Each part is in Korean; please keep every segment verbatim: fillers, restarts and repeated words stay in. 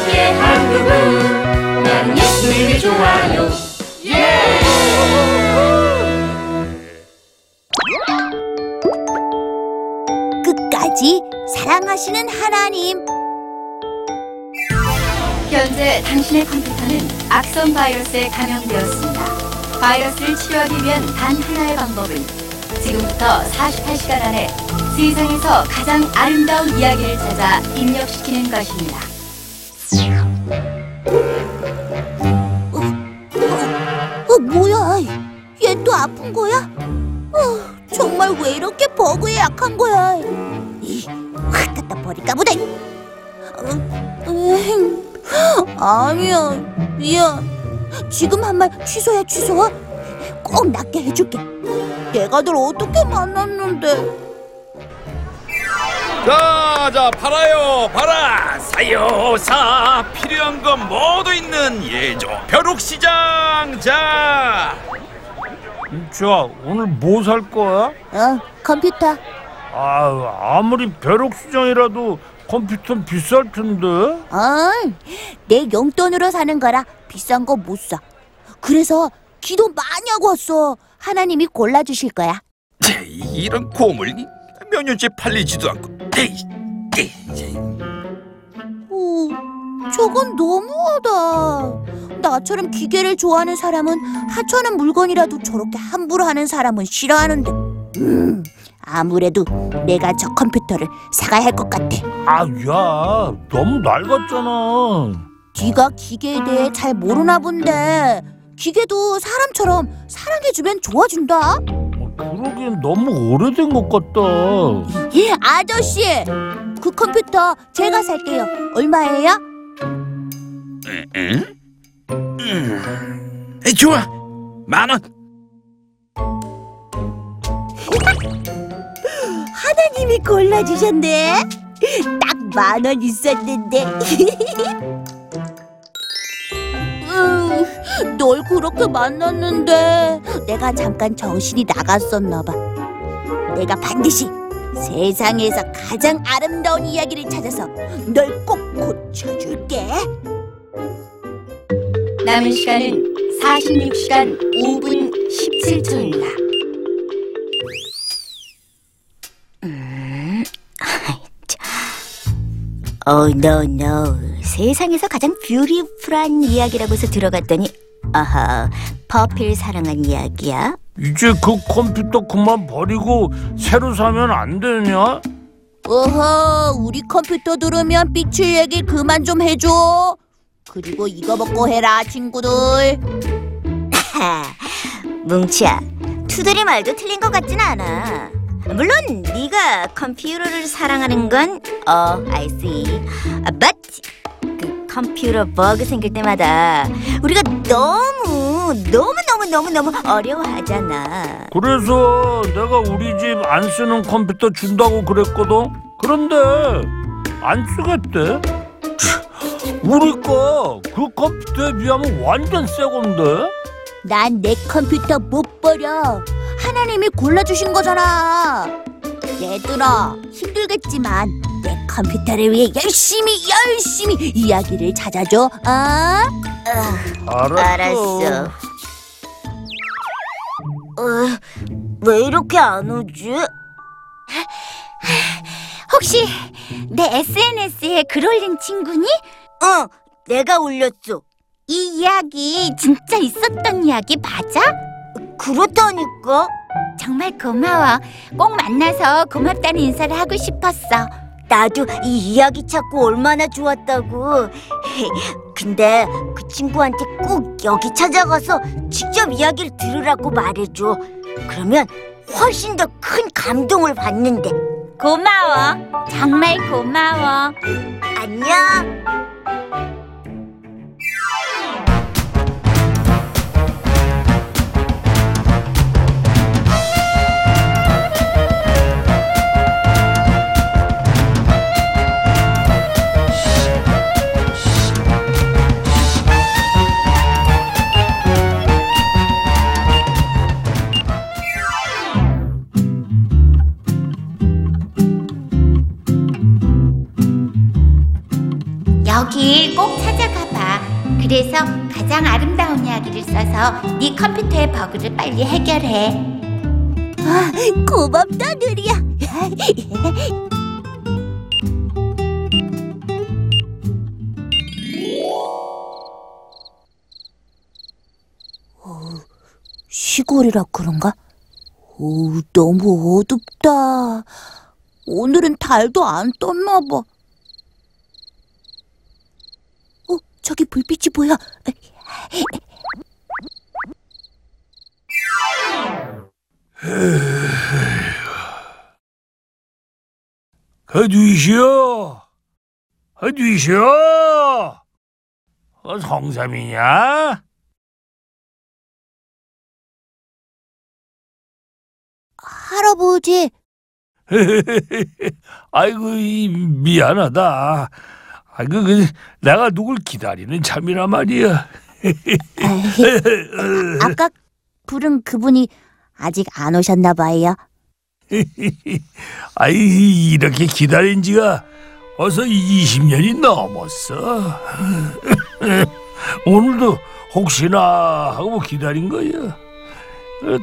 함께한 그분, 난 예수님이 좋아요. 예! 끝까지 사랑하시는 하나님. 현재 당신의 컴퓨터는 악성 바이러스에 감염되었습니다. 바이러스를 치료하기 위한 단 하나의 방법은 지금부터 사십팔 시간 안에 세상에서 가장 아름다운 이야기를 찾아 입력시키는 것입니다. 어, 어, 어 뭐야? 얘 또 아픈 거야? 어, 정말 왜 이렇게 버그에 약한 거야? 이, 확 갖다 버릴까 보다. 어, 음. 아니야, 미안. 지금 한 말 취소야, 취소. 꼭 낫게 해줄게. 내가 널 어떻게 만났는데. 자, 자, 팔아요, 팔아. 사요, 사. 필요한 건 모두 있는 예조 벼룩시장. 자, 유치야, 오늘 뭐 살 거야? 어, 컴퓨터. 아, 아무리 벼룩시장이라도 컴퓨터는 비쌀 텐데. 아, 내 용돈으로 사는 거라 비싼 거 못 사. 그래서 기도 많이 하고 왔어. 하나님이 골라주실 거야. 이런 고물이 몇 년째 팔리지도 않고. 오, 저건 너무하다. 나처럼 기계를 좋아하는 사람은 하찮은 물건이라도 저렇게 함부로 하는 사람은 싫어하는데. 음. 아무래도 내가 저 컴퓨터를 사가야 할 것 같아. 아, 야, 너무 낡았잖아. 네가 기계에 대해 잘 모르나 본데. 기계도 사람처럼 사랑해주면 좋아진다. 어, 그러긴 너무 오래된 것 같다. 아저씨, 그 컴퓨터 제가 살게요. 얼마예요? 응? 응. 좋아, 만 원. 하나님이 골라주셨네. 딱 만 원 있었는데. 음, 널 그렇게 만났는데 내가 잠깐 정신이 나갔었나 봐. 내가 반드시 세상에서 가장 아름다운 이야기를 찾아서 널 꼭 고쳐줄게. 남은 시간은 사십육 시간 오 분 십칠 초입니다. Oh, no, no. 세상에서 가장 뷰티풀한 이야기라고 해서 들어갔더니 아하, 퍼필 사랑한 이야기야? 이제 그 컴퓨터 그만 버리고 새로 사면 안 되냐? 어허, 우리 컴퓨터 들으면 삐칠 얘기 그만 좀 해줘. 그리고 이거 먹고 해라, 친구들. 뭉치야, 투들이 말도 틀린 것 같진 않아. 물론 네가 컴퓨터를 사랑하는 건 어, I see. But 그 컴퓨터 버그 생길 때마다 우리가 너무 너무 너무 너무 너무 어려워하잖아. 그래서 내가 우리 집 안 쓰는 컴퓨터 준다고 그랬거든. 그런데 안 쓰겠대. 우리 거 그 컴퓨터에 비하면 완전 새 건데. 난 내 컴퓨터 못 버려. 하나님이 골라주신 거잖아. 얘들아, 힘들겠지만 내 컴퓨터를 위해 열심히 열심히 이야기를 찾아줘. 어? 어, 알았어. 알았어. 어, 왜 이렇게 안 오지? 혹시 내 에스엔에스에 글 올린 친구니? 어, 내가 올렸어. 이 이야기 진짜 있었던 이야기 맞아? 그렇다니까. 정말 고마워. 꼭 만나서 고맙다는 인사를 하고 싶었어. 나도 이 이야기 찾고 얼마나 좋았다고. 근데 그 친구한테 꼭 여기 찾아가서 직접 이야기를 들으라고 말해줘. 그러면 훨씬 더 큰 감동을 받는데. 고마워. 정말 고마워. 안녕. 길 꼭 찾아가봐. 그래서 가장 아름다운 이야기를 써서 네 컴퓨터의 버그를 빨리 해결해. 아, 고맙다, 느리야. 시골이라 그런가? 오, 너무 어둡다. 오늘은 달도 안 떴나 봐. 어, 저기 불빛이 보여. 가두이시여, 가두이시여. 어, 성삼이냐? 할아버지. 아이고, 미안하다. 아이고, 그, 내가 누굴 기다리는 참이라 말이야. 아, 아까 부른 그분이 아직 안 오셨나 봐요. 아이, 이렇게 기다린 지가 벌써 이십 년이 넘었어. 오늘도 혹시나 하고 기다린 거야.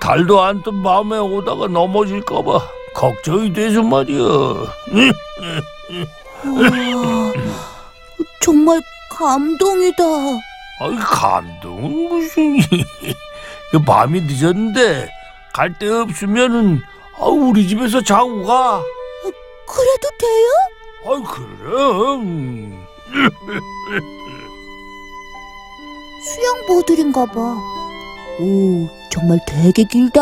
달도 안 뜬 밤에 오다가 넘어질까 봐 걱정이 돼서 말이야. 우와, 정말 감동이다. 아이, 감동은 무슨. 밤이 늦었는데 갈 데 없으면은 우리 집에서 자고 가. 그래도 돼요? 아이, 그럼. 수영보들인가 봐. 오, 정말 되게 길다.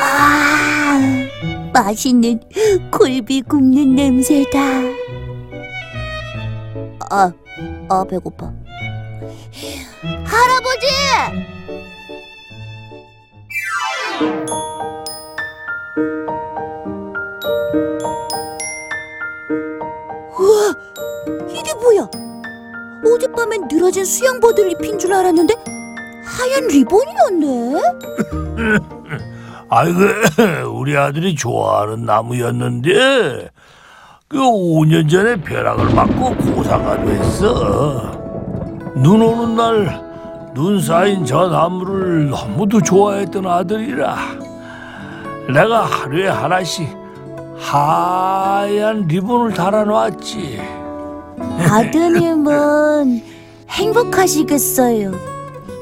아, 맛있는 굴비 굽는 냄새다. 아, 아, 배고파. 할아버지! 우와, 이게 뭐야? 어젯밤엔 늘어진 수영보들 잎인 줄 알았는데 하얀 리본이었네. 아이고, 우리 아들이 좋아하는 나무였는데 그 오 년 전에 벼락을 맞고 고사가 됐어. 눈 오는 날 눈 쌓인 저 나무를 너무도 좋아했던 아들이라 내가 하루에 하나씩 하얀 리본을 달아놨지. 아드님은 행복하시겠어요.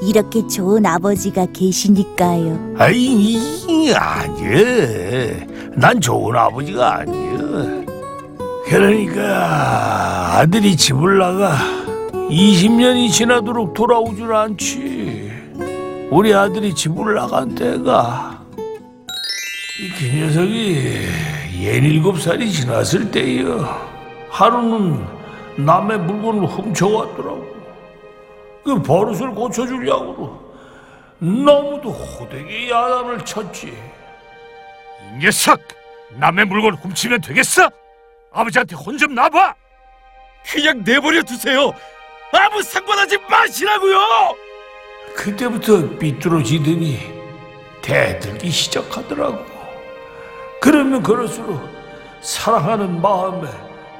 이렇게 좋은 아버지가 계시니까요. 아이, 아니야. 난 좋은 아버지가 아니야. 그러니까 아들이 집을 나가 이십 년이 지나도록 돌아오질 않지. 우리 아들이 집을 나간 때가 그 녀석이 예순일곱 살이 지났을 때요. 하루는 남의 물건을 훔쳐왔더라고. 그 버릇을 고쳐주려고 너무도 호되게 야단을 쳤지. 이 녀석! 남의 물건 훔치면 되겠어? 아버지한테 혼 좀 놔봐! 그냥 내버려 두세요! 아무 상관하지 마시라고요! 그때부터 삐뚤어지더니 대들기 시작하더라고. 그러면 그럴수록 사랑하는 마음에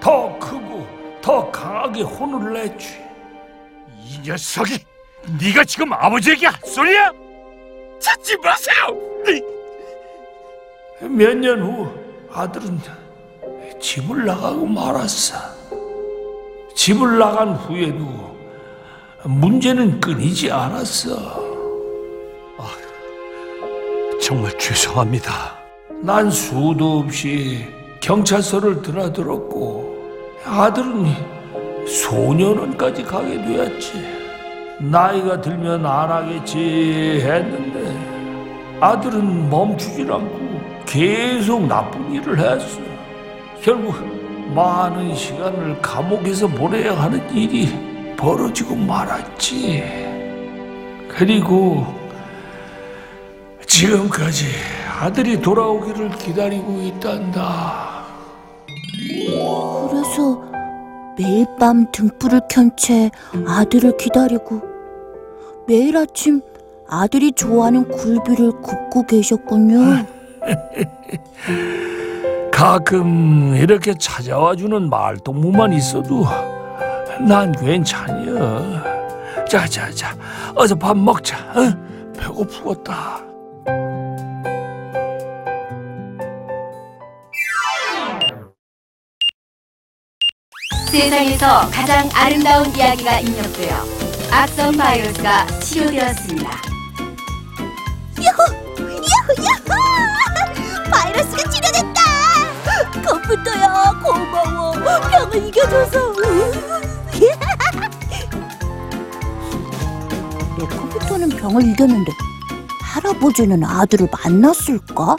더 크고 더 강하게 혼을 냈지. 이 녀석이! 네가 지금 아버지에게 한 소리야? 찾지 마세요! 몇 년 후 아들은 집을 나가고 말았어. 집을 나간 후에도 문제는 끊이지 않았어. 아, 정말 죄송합니다. 난 수도 없이 경찰서를 드나들었고 아들은 소년원까지 가게 되었지. 나이가 들면 안 하겠지 했는데 아들은 멈추질 않고 계속 나쁜 일을 했어. 결국 많은 시간을 감옥에서 보내야 하는 일이 벌어지고 말았지. 그리고 지금까지 아들이 돌아오기를 기다리고 있단다. 그래서 매일 밤 등불을 켠 채 아들을 기다리고 매일 아침 아들이 좋아하는 굴비를 굽고 계셨군요. 가끔 이렇게 찾아와주는 말동무만 있어도 난 괜찮여. 자자자, 어서 밥 먹자. 어? 배고프겠다. 세상에서 가장 아름다운 이야기가 입력되어 악성 바이러스가 치료되었습니다. 야호! 야호! 야호! 바이러스가 치료됐다! 컴퓨터야, 고마워. 병을 이겨줘서. 컴퓨터는 병을 이겼는데 할아버지는 아들을 만났을까?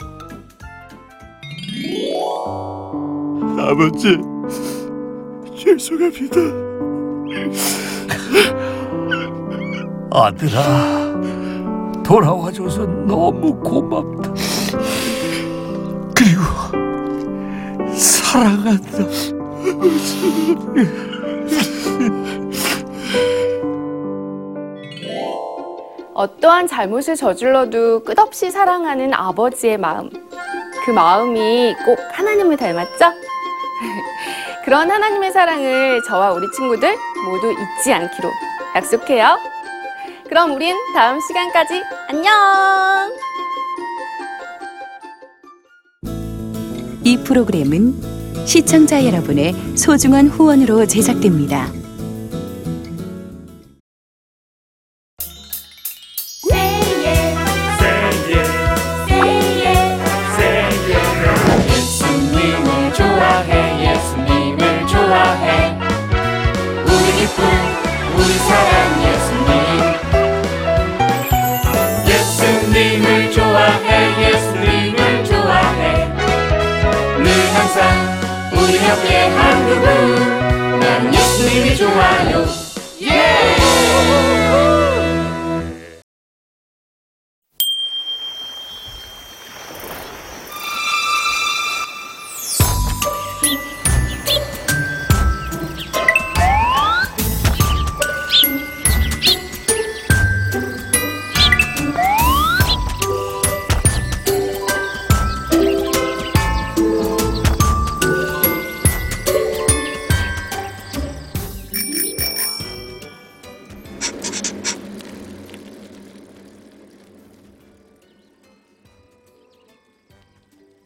아버지, 죄송합니다. 아들아, 돌아와줘서 너무 고맙다. 그리고 사랑한다. 어떠한 잘못을 저질러도 끝없이 사랑하는 아버지의 마음, 그 마음이 꼭 하나님을 닮았죠? 그런 하나님의 사랑을 저와 우리 친구들 모두 잊지 않기로 약속해요. 그럼 우린 다음 시간까지 안녕! 이 프로그램은 시청자 여러분의 소중한 후원으로 제작됩니다. 난 예수님이 좋아요. 예!